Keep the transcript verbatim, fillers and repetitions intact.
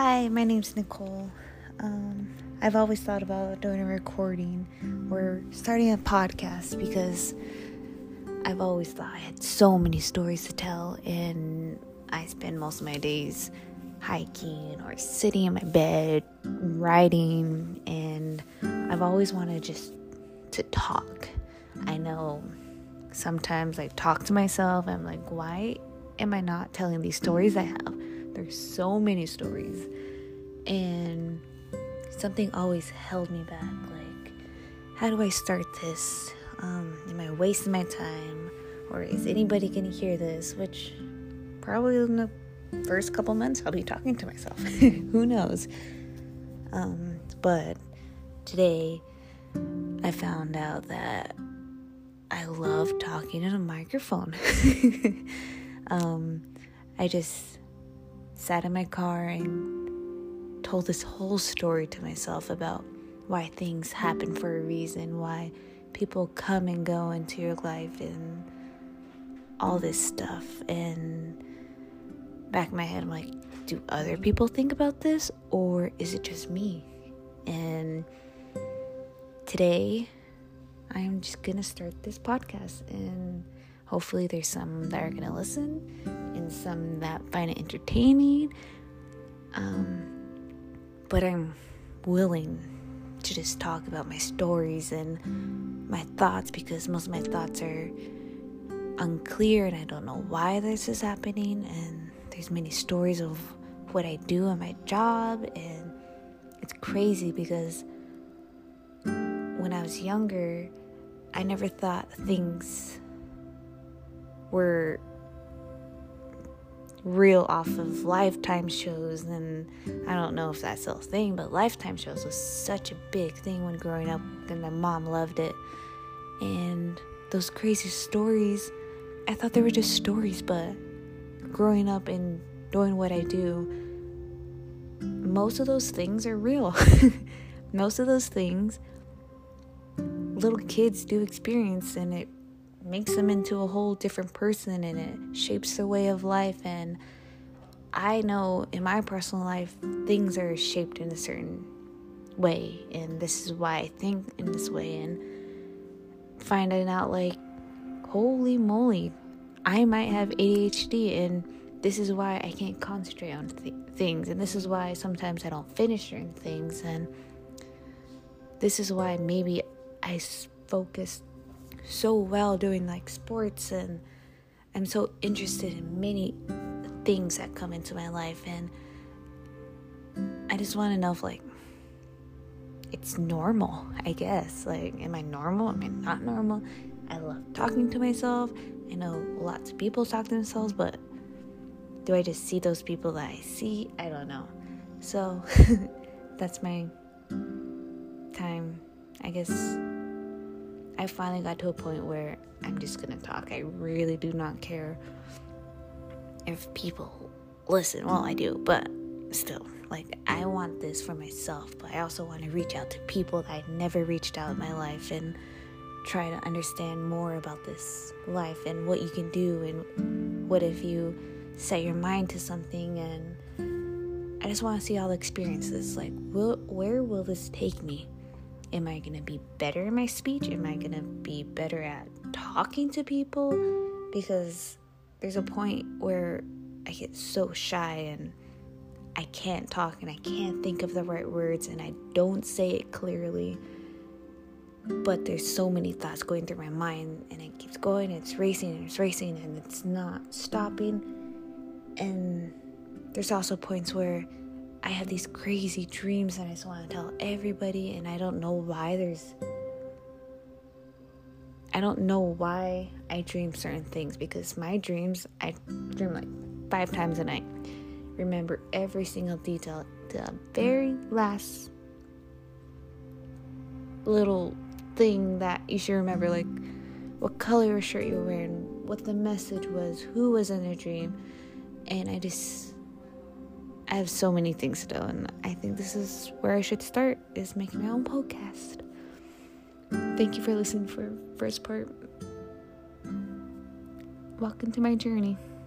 Hi, my name's Nicole. Um, I've always thought about doing a recording or starting a podcast because I've always thought I had so many stories to tell, and I spend most of my days hiking or sitting in my bed, writing, and I've always wanted just to talk. I know sometimes I talk to myself, I'm like, why am I not telling these stories I have? There's so many stories, and something always held me back, like, how do I start this? Um, am I wasting my time, or is anybody gonna hear this? Which probably in the first couple months I'll be talking to myself. Who knows? Um, but today I found out that I love talking in a microphone. um, I just sat in my car and told this whole story to myself about why things happen for a reason, why people come and go into your life, and all this stuff. And back in my head, I'm like, do other people think about this, or is it just me? And today, I'm just gonna start this podcast, and hopefully there's some that are gonna listen and some that find it entertaining. Um, but I'm willing to just talk about my stories and my thoughts, because most of my thoughts are unclear and I don't know why this is happening. And there's many stories of what I do in my job, and it's crazy because when I was younger, I never thought things were real off of Lifetime shows, and I don't know if that's still a thing, but Lifetime shows was such a big thing when growing up, and my mom loved it. And those crazy stories, I thought they were just stories, but growing up and doing what I do, most of those things are real. Most of those things little kids do experience, and it makes them into a whole different person, and it shapes their way of life. And I know in my personal life things are shaped in a certain way, and this is why I think in this way. And finding out, like, holy moly, I might have A D H D, and this is why I can't concentrate on th- things, and this is why sometimes I don't finish certain things, and this is why maybe I focus so well doing like sports, and I'm so interested in many things that come into my life. And I just want to know if, like, it's normal, I guess. Like, am I normal? Am I not normal? I love talking to myself. I know lots of people talk to themselves, but do I just see those people that I see? I don't know. So that's my time, I guess. I finally got to a point where I'm just gonna talk. I really do not care if people listen. Well, I do, but still, like, I want this for myself, but I also want to reach out to people that I never reached out in my life and try to understand more about this life and what you can do, and what if you set your mind to something. And I just want to see all the experiences, like, will, where will this take me? Am I going to be better in my speech? Am I going to be better at talking to people? Because there's a point where I get so shy and I can't talk and I can't think of the right words and I don't say it clearly. But there's so many thoughts going through my mind, and it keeps going, and it's racing and it's racing and it's not stopping. And there's also points where I have these crazy dreams and I just want to tell everybody, and I don't know why there's I don't know why I dream certain things, because my dreams, I dream like five times a night, remember every single detail, the very last little thing that you should remember, like what color of shirt you were wearing, what the message was, who was in the dream. And I just I have so many things to do, and I think this is where I should start, is making my own podcast. Thank you for listening for first part. Welcome to my journey.